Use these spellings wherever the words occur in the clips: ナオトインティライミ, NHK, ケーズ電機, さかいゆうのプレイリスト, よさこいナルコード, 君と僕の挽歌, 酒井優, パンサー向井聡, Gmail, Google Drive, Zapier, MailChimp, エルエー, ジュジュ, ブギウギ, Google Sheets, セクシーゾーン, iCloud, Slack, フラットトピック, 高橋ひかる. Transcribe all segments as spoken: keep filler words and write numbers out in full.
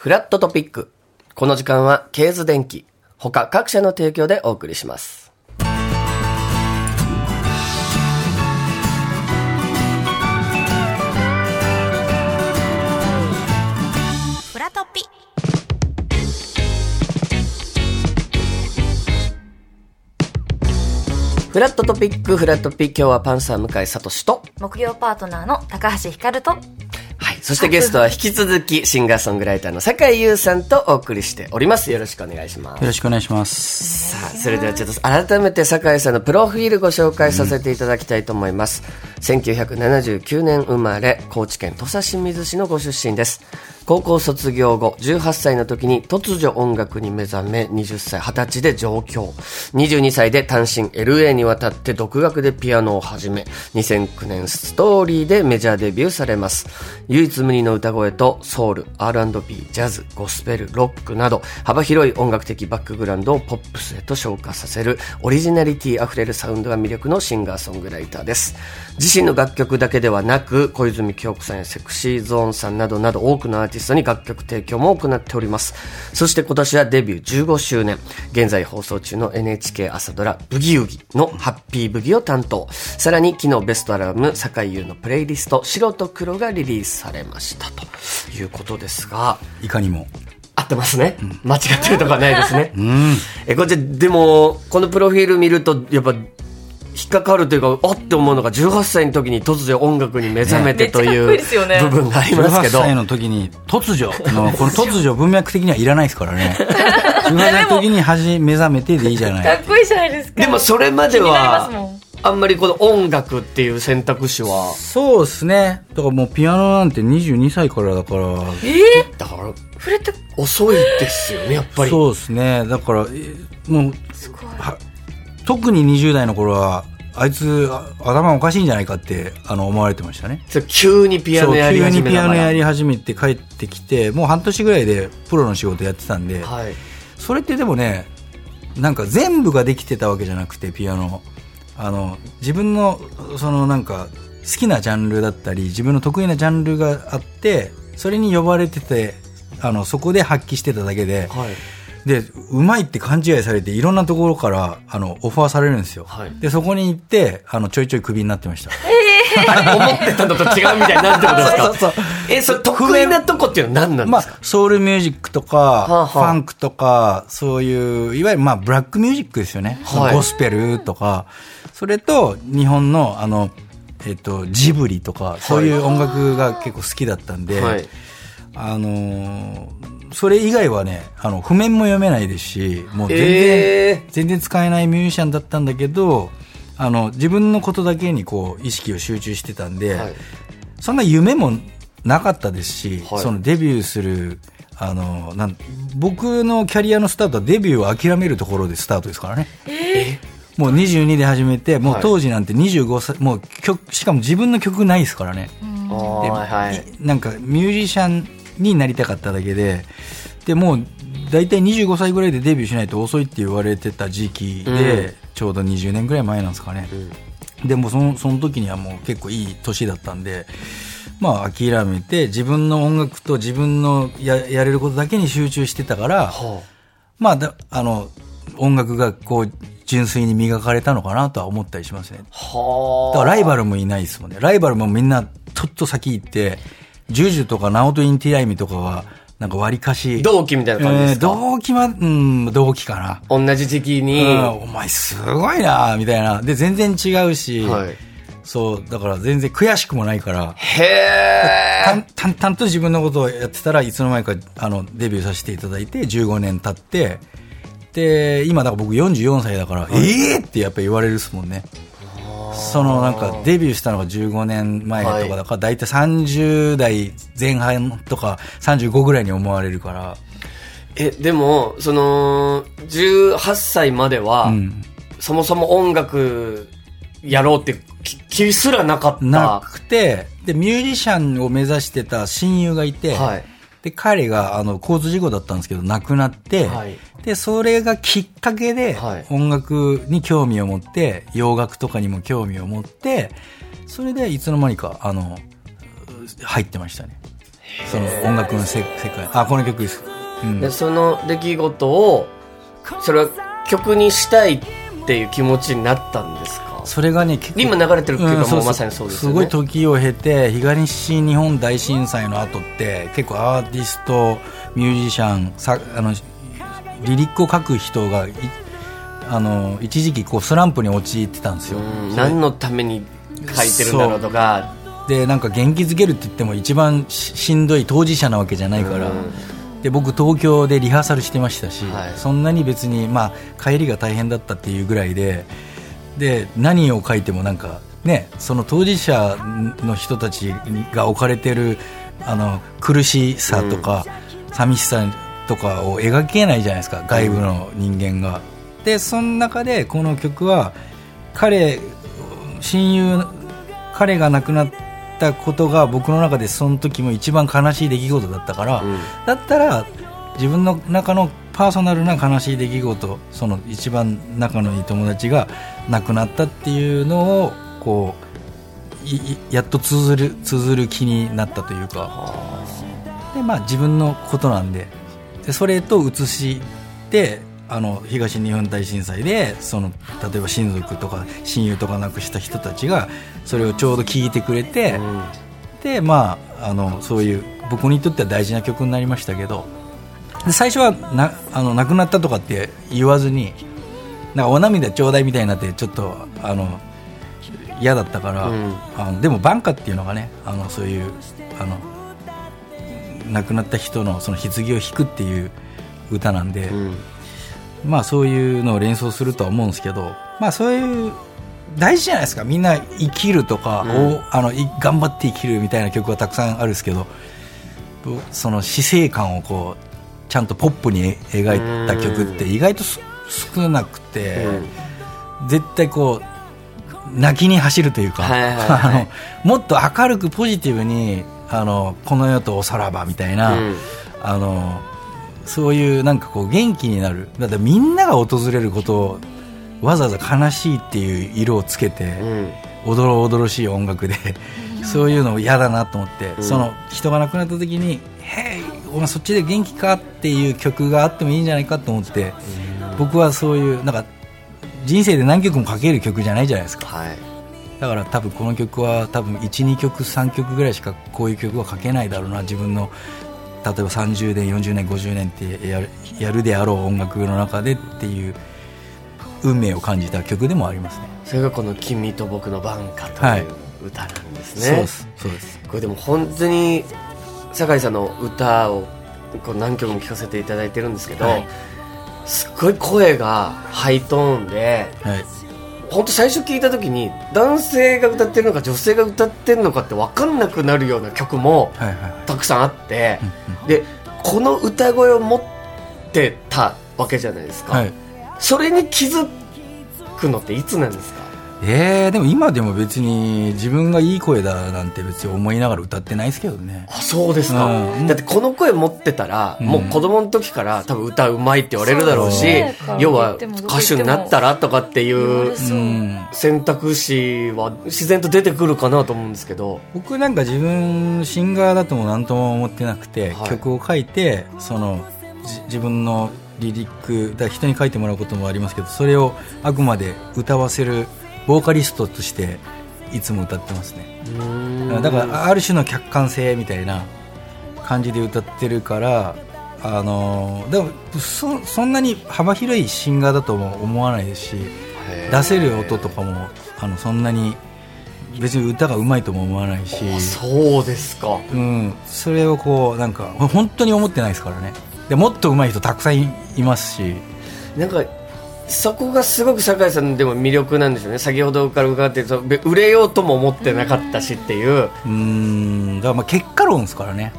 フラットトピック。この時間はケーズ電機他各社の提供でお送りします。フラットトピック、フラットピック、今日はパンサー向井聡と木曜パートナーの高橋ひかると、はい、そしてゲストは引き続きシンガーソングライターの酒井優さんとお送りしております。よろしくお願いします。よろしくお願いします。さあ、それではちょっと改めて酒井さんのプロフィールご紹介させていただきたいと思います、うん、せんきゅうひゃくななじゅうきゅうねん生まれ、高知県土佐清水市のご出身です。高校卒業後、じゅうはっさいの時に突如音楽に目覚め、はたち、はたちで上京、にじゅうにさいで単身 エルエー に渡って独学でピアノを始め、にせんきゅうねんストーリーでメジャーデビューされます。唯一無二の歌声とソウル、アールアンドビー、ジャズ、ゴスペル、ロックなど幅広い音楽的バックグラウンドをポップスへと昇華させるオリジナリティあふれるサウンドが魅力のシンガーソングライターです。自身の楽曲だけではなく、小泉今日子さんやセクシーゾーンさんなどなど多くのアーティストに楽曲提供も行っております。そして今年はデビューじゅうごしゅうねん、現在放送中の エヌエイチケー 朝ドラブギウギのハッピーブギを担当、さらに昨日ベストアルバム酒井優のプレイリスト白と黒がリリースされましたということですが、いかにも合ってますね、うん、間違ってるとかないですね、うん、えこれでもこのプロフィール見るとやっぱ引っかかるというか、あって思うのがじゅうはっさいの時に突如音楽に目覚めてという部分がありますけど、じゅうはっさいの時に突如この突如文脈的にはいらないですからね。じゅうはっさいの時に始目覚めてでいいじゃない。かっこいいじゃないですか。でもそれまではあんまりこの音楽っていう選択肢は、そうですね、だからもうピアノなんてにじゅうにさいからだから、えー、だから触れて遅いですよね、やっぱり。そうですね、だからもうすごい、特ににじゅう代の頃はあいつ頭おかしいんじゃないかってあの思われてましたね。急にピアノやり始め、急にピアノやり始めて帰ってきてもう半年ぐらいでプロの仕事やってたんで、はい、それってでもね、なんか全部ができてたわけじゃなくて、ピアノあの自分のそのなんか好きなジャンルだったり自分の得意なジャンルがあって、それに呼ばれててあのそこで発揮してただけで、はい、でうまいって勘違いされていろんなところからあのオファーされるんですよ、はい、でそこに行ってあのちょいちょいクビになってました、えー、思ってたのと違うみたいになってことですか。そうそうそう、えそれ得意なとこっていうのは何なんですか。まあ、ソウルミュージックとか、はあはあ、ファンクとか、そういういわゆる、まあ、ブラックミュージックですよね、はい、ゴスペルとか、それと日本の、あの、えっと、ジブリとか、はい、そういう音楽が結構好きだったんで、はい、あのーそれ以外はね、あの譜面も読めないですし、もう全然、えー、全然使えないミュージシャンだったんだけど、あの自分のことだけにこう意識を集中してたんで、はい、そんな夢もなかったですし、はい、そのデビューするあのなん僕のキャリアのスタートはデビューを諦めるところでスタートですからね、えー、もうにじゅうにで始めて、もう当時なんてにじゅうごさい、はい、もう曲しかも自分の曲ないですからね、うんで、はい、なんかミュージシャンになりたかっただけで、でもうだいたいにじゅうごさいぐらいでデビューしないと遅いって言われてた時期で、うん、ちょうどにじゅうねんぐらい前なんですかね、うん、でもその、その時にはもう結構いい年だったんで、まあ諦めて自分の音楽と自分の や, やれることだけに集中してたから、はあ、まあだあの音楽がこう純粋に磨かれたのかなとは思ったりしますね、はあ、だからライバルもいないですもんね。ライバルもみんなちょっと先行って、ジュジュとかナオトインティライミとかはなんか割かし同期みたいな感じですか、えー、同期は、うん、同期かな、同じ時期に、うん、お前すごいなみたいなで全然違うし、はい、そうだから全然悔しくもないから、へー、淡々と自分のことをやってたらいつの間にかあのデビューさせていただいてじゅうごねん経って、で今だから僕よんじゅうよんさいだから、はい、えーってやっぱり言われるっすもんね。そのなんかデビューしたのがじゅうごねんまえとかだから、だいたいさんじゅうだいぜん半とかさんじゅうごぐらいに思われるから。えでもそのじゅうはっさいまでは、うん、そもそも音楽やろうって気すらなかったなくて、でミュージシャンを目指してた親友がいて、はい、で彼があの交通事故だったんですけど亡くなって、はい、でそれがきっかけで音楽に興味を持って、はい、洋楽とかにも興味を持って、それでいつの間にかあの入ってましたね。その音楽の世界、あ、この曲です、うん、でその出来事をそれは曲にしたいっていう気持ちになったんですか？それがね、結構今流れてるっていうか、うん、そうそう、もうまさにそうですよね。すごい時を経て、東日本大震災の後って結構アーティスト、ミュージシャン、さあのリリックを書く人があの一時期こうスランプに陥ってたんですよ。何のために書いてるんだろうとかで、なんか元気づけるって言っても一番 し, しんどい当事者なわけじゃないから、うん、で僕東京でリハーサルしてましたし、はい、そんなに別に、まあ、帰りが大変だったっていうぐらいで、で何を書いてもなんか、ね、その当事者の人たちが置かれてるあの苦しさとか、うん、寂しさとかを描けないじゃないですか、外部の人間が、うんでその中でこの曲は彼親友彼が亡くなったことが僕の中でその時も一番悲しい出来事だったから、うん、だったら自分の中のパーソナルな悲しい出来事、その一番仲のいい友達が亡くなったっていうのをこうやっと通ずる、通ずる気になったというかで、まあ、自分のことなんで、でそれと写してあの東日本大震災でその例えば親族とか親友とか亡くした人たちがそれをちょうど聴いてくれて、うん、でまああのそういう僕にとっては大事な曲になりましたけど、で最初はなあの亡くなったとかって言わずになんかお涙ちょうだいみたいになってちょっとあの嫌だったから、うん、あのでも挽歌っていうのがね、あのそういうあの亡くなった人のその棺を引くっていう歌なんで、うん、まあ、そういうのを連想するとは思うんですけど、まあ、そういう大事じゃないですか、みんな生きるとか、うん、あの頑張って生きるみたいな曲はたくさんあるんですけど、その死生観をこうちゃんとポップに描いた曲って意外と少なくて、うん、絶対こう泣きに走るというか、はいはいはい、あのもっと明るくポジティブにあのこの世とおさらばみたいな、うん、あのそういうなんかこう元気になる、だってみんなが訪れることをわざわざ悲しいっていう色をつけて、おどろおどろしい音楽でそういうの嫌だなと思って、うん、その人が亡くなった時にへいお前そっちで元気かっていう曲があってもいいんじゃないかと思って、うん、僕はそういうなんか人生で何曲もかける曲じゃないじゃないですか、はい、だから多分この曲は多分 いち,に 曲さんきょくぐらいしかこういう曲はかけないだろうな、自分の例えばさんじゅうねんよんじゅうねんごじゅうねんってや る, やるであろう音楽の中でっていう運命を感じた曲でもありますね。それがこの君と僕の挽歌という歌なんですね、はい、そうですそうです。これでも本当に酒井さんの歌をこう何曲も聴かせていただいてるんですけど、はい、すっごい声がハイトーンで、はい、本当最初聴いた時に男性が歌ってるのか女性が歌ってるのかって分かんなくなるような曲もたくさんあって、はいはいはい、でこの歌声を持ってたわけじゃないですか、はい、それに気づくのっていつなんですか？えー、でも今でも別に自分がいい声だなんて別に思いながら歌ってないですけどね。あ、そうですか、うん、だってこの声持ってたら、うん、もう子供の時から多分歌うまいって言われるだろうし、要は歌手になったらとかっていう選択肢は自然と出てくるかなと思うんですけど、僕なんか自分シンガーだとも何とも思ってなくて、はい、曲を書いてその自分のリリックだ人に書いてもらうこともありますけど、それをあくまで歌わせるボーカリストとしていつも歌ってますね。うーん、だからある種の客観性みたいな感じで歌ってるから、あのー、でも そ, そんなに幅広いシンガーだとも思わないですし、出せる音とかもあのそんなに別に歌がうまいとも思わないし。そうですか、うん、それをこうなんか本当に思ってないですからね。でもっとうまい人たくさん い, いますし、なんかそこがすごく酒井さんのでも魅力なんでしょうね。先ほどから伺って売れようとも思ってなかったしっていう、うーん、だからまあ結果論ですからね、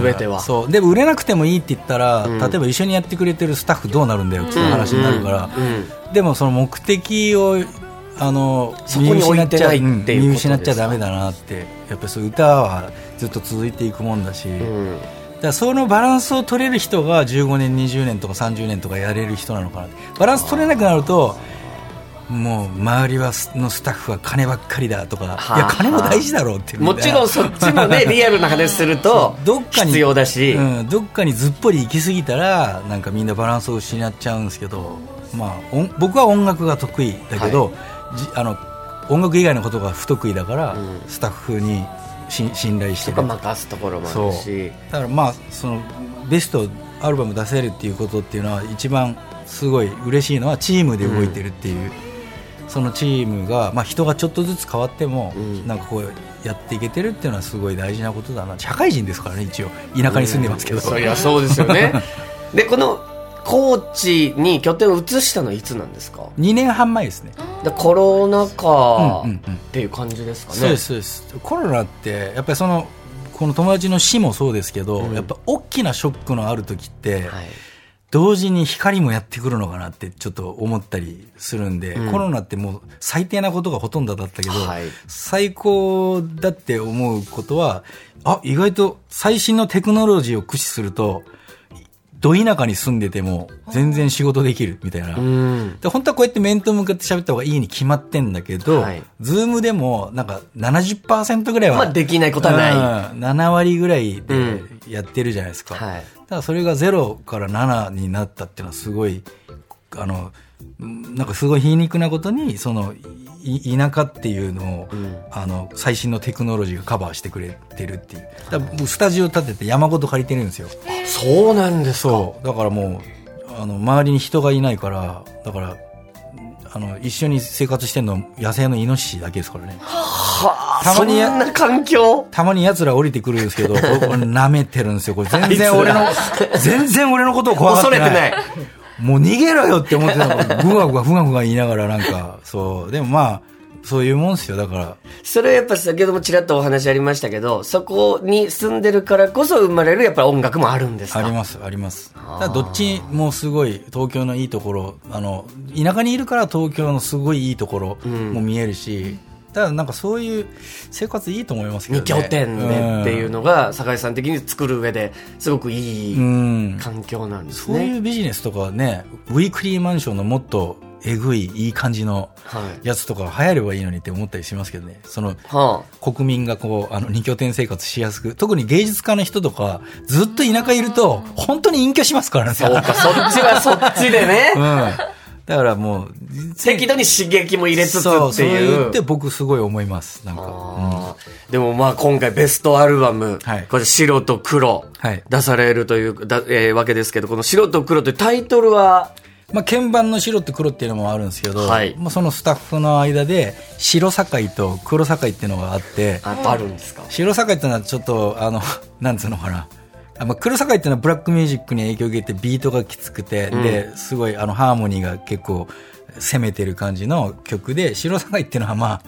全ては。そうでも売れなくてもいいって言ったら、うん、例えば一緒にやってくれてるスタッフどうなるんだよっていう話になるから、うんうんうん、でもその目的をあのそこに置いてないっていうことです。見失っちゃダメだなって、やっぱりそう歌はずっと続いていくもんだし、うん、だそのバランスを取れる人がじゅうごねんにじゅうねんとかさんじゅうねんとかやれる人なのかな。バランス取れなくなるともう周りはのスタッフは金ばっかりだとか、いや金も大事だろうってみたいな、もちろんそっちもねリアルな話するとどっかに必要だし、うん、どっかにずっぽり行き過ぎたらなんかみんなバランスを失っちゃうんですけど、まあ、僕は音楽が得意だけど、はい、あの音楽以外のことが不得意だから、うん、スタッフに信頼してるとか任すところもあるし、だからまあそのベストアルバム出せるっていうことっていうのは一番すごい嬉しいのはチームで動いてるっていう、うん、そのチームが、まあ、人がちょっとずつ変わっても、うん、なんかこうやっていけてるっていうのはすごい大事なことだな。社会人ですからね、一応田舎に住んでますけど、うん、そりゃそうですよねでこの高知に拠点を移したのはいつなんですか？にねんはんまえですね。でコロナ禍っていう感じですかね、うんうんうん、そうですそうです。コロナってやっぱりそのこの友達の死もそうですけど、うん、やっぱ大きなショックのある時って、はい、同時に光もやってくるのかなってちょっと思ったりするんで、うん、コロナってもう最低なことがほとんどだったけど、はい、最高だって思うことは、あ、意外と最新のテクノロジーを駆使するとど田舎に住んでても全然仕事できるみたいな、うん、で本当はこうやって面と向かって喋った方がいいに決まってんだけど、はい、ズームでもなんか ななじゅっパーセント ぐらいは、まあ、できないことはない、うん、ななわりぐらいでやってるじゃないですか、うん、はい、だからそれがゼロからななになったっていうのはすごい、あのなんかすごい皮肉なことにその田舎っていうのを、うん、あの最新のテクノロジーがカバーしてくれてるっていう。だからスタジオ建てて山ごと借りてるんですよ。そうなんですか。そうだからもうあの周りに人がいないから、だからあの一緒に生活してるの野生のイノシシだけですからね。はあ、そんな環境。たまに奴ら降りてくるんですけど、舐めてるんですよ。これ全然俺の全然俺のことを怖がってない。恐れてない。もう逃げろよって思ってたのぐわぐわふがふが言いながら、なんかそうでもまあそういうもんですよ。だからそれはやっぱ先ほどもちらっとお話ありましたけど、そこに住んでるからこそ生まれるやっぱり音楽もあるんですか？ありますあります。だどっちもすごい東京のいいところ、あの田舎にいるから東京のすごいいいところも見えるし、うん、ただなんかそういう生活いいと思いますけどね。に拠点ねっていうのが酒井さん的に作る上ですごくいい環境なんですね。うん、そういうビジネスとかね、ウィークリーマンションのもっとえぐいいい感じのやつとか流行ればいいのにって思ったりしますけどね。その、はあ、国民がこうあの二拠点生活しやすく、特に芸術家の人とかずっと田舎いると本当に隠居しますからね。そうかそっちはそっちでね。うん、だからもう適度に刺激も入れつつっていう、そうそう言って僕すごい思います。なんか、うん、でもまあ今回ベストアルバム、はい、これ白と黒出されるというだ、えー、わけですけど、この白と黒というタイトルは、まあ、鍵盤の白と黒っていうのもあるんですけど、はい、まあ、そのスタッフの間で白堺と黒堺っていうのがあって、あとあるんですか？白堺っていうのはちょっとあのなんつうのかな、まあ、黒堺っていうのはブラックミュージックに影響を受けてビートがきつくて、うん、ですごいあのハーモニーが結構攻めてる感じの曲で、白堺っていうのはま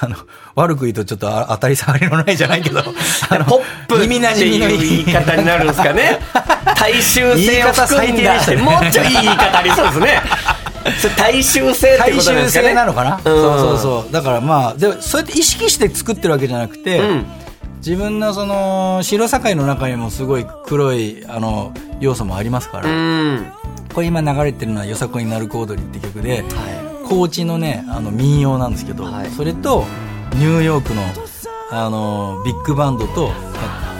あ、あの悪く言うとちょっと当たり障りのないじゃないけどあのポップっていう言い方になるんですかね大衆性を含んだ、ね、もうちょいい言い方ありそうですねそれ大衆性ってことなんですかね。大衆性なのかな、うん、そうそうそう。だからまあでそうやって意識して作ってるわけじゃなくて、うん、自分のその白堺の中にもすごい黒いあの要素もありますから、うん、これ今流れてるのはよさこいナルコードリって曲で、はい、高知のねあの民謡なんですけど、はい、それとニューヨークのあのビッグバンドと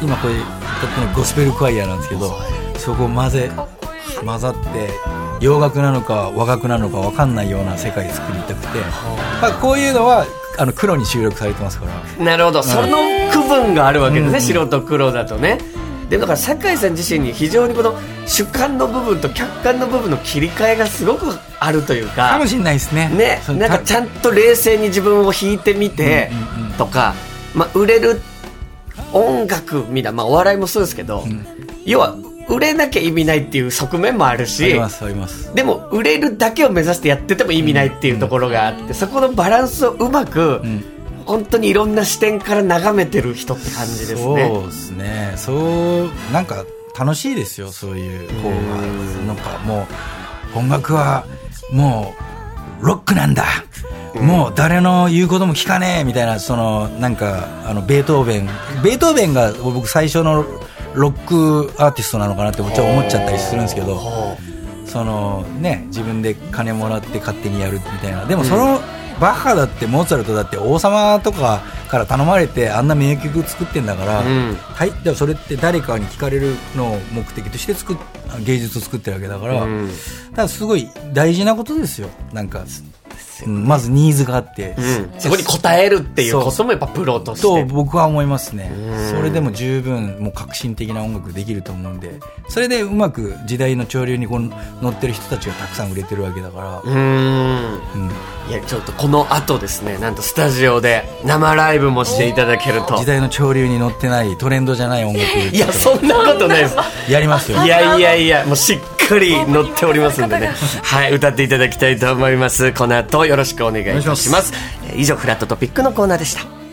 今これ歌ってるのゴスペルクワイヤーなんですけど、そこを混ぜ混ざって洋楽なのか和楽なのか分かんないような世界作りたくて、まあ、こういうのはあの黒に収録されてますから。なるほど、その区分があるわけですね、うんうん、白と黒だとね。でもだから酒井さん自身に非常にこの主観の部分と客観の部分の切り替えがすごくあるというか、かもしれないですね。ね、なんかちゃんと冷静に自分を弾いてみてとか、うんうんうん、まあ、売れる音楽みたいな、まあ、お笑いもそうですけど、うん、要は売れなきゃ意味ないっていう側面もあるし、ありますあります。でも売れるだけを目指してやってても意味ないっていうところがあって、うん、そこのバランスをうまく、うん、本当にいろんな視点から眺めてる人って感じですね。そうですね。そうなんか楽しいですよ、そういうこう、うん、なんかもう音楽はもうロックなんだ、うん、もう誰の言うことも聞かねえみたいな、そのなんかあのベートーベンベートーベンが僕最初のロックアーティストなのかなって思っちゃったりするんですけど、そのね自分で金もらって勝手にやるみたいな。でもその、うん、バッハだってモーツァルトだって王様とかから頼まれてあんな名曲作ってんだから、うん、はい、でもそれって誰かに聞かれるのを目的として作っ芸術を作ってるわけだから、うん、だからすごい大事なことですよ。なんかまずニーズがあって、うん、そこに応えるっていうこともやっぱプロとしてと僕は思いますね、うん、それでも十分もう革新的な音楽できると思うんで、それでうまく時代の潮流にこの乗ってる人たちがたくさん売れてるわけだから、うーん、うん、いやちょっとこの後ですね、なんとスタジオで生ライブもしていただけると。時代の潮流に乗ってないトレンドじゃない音楽いやそんなことないですやりますよ。いやいやいやもうしっかり乗っておりますんでねはい歌っていただきたいと思います。この後よろしくお願いいたします。以上フラットトピックのコーナーでした。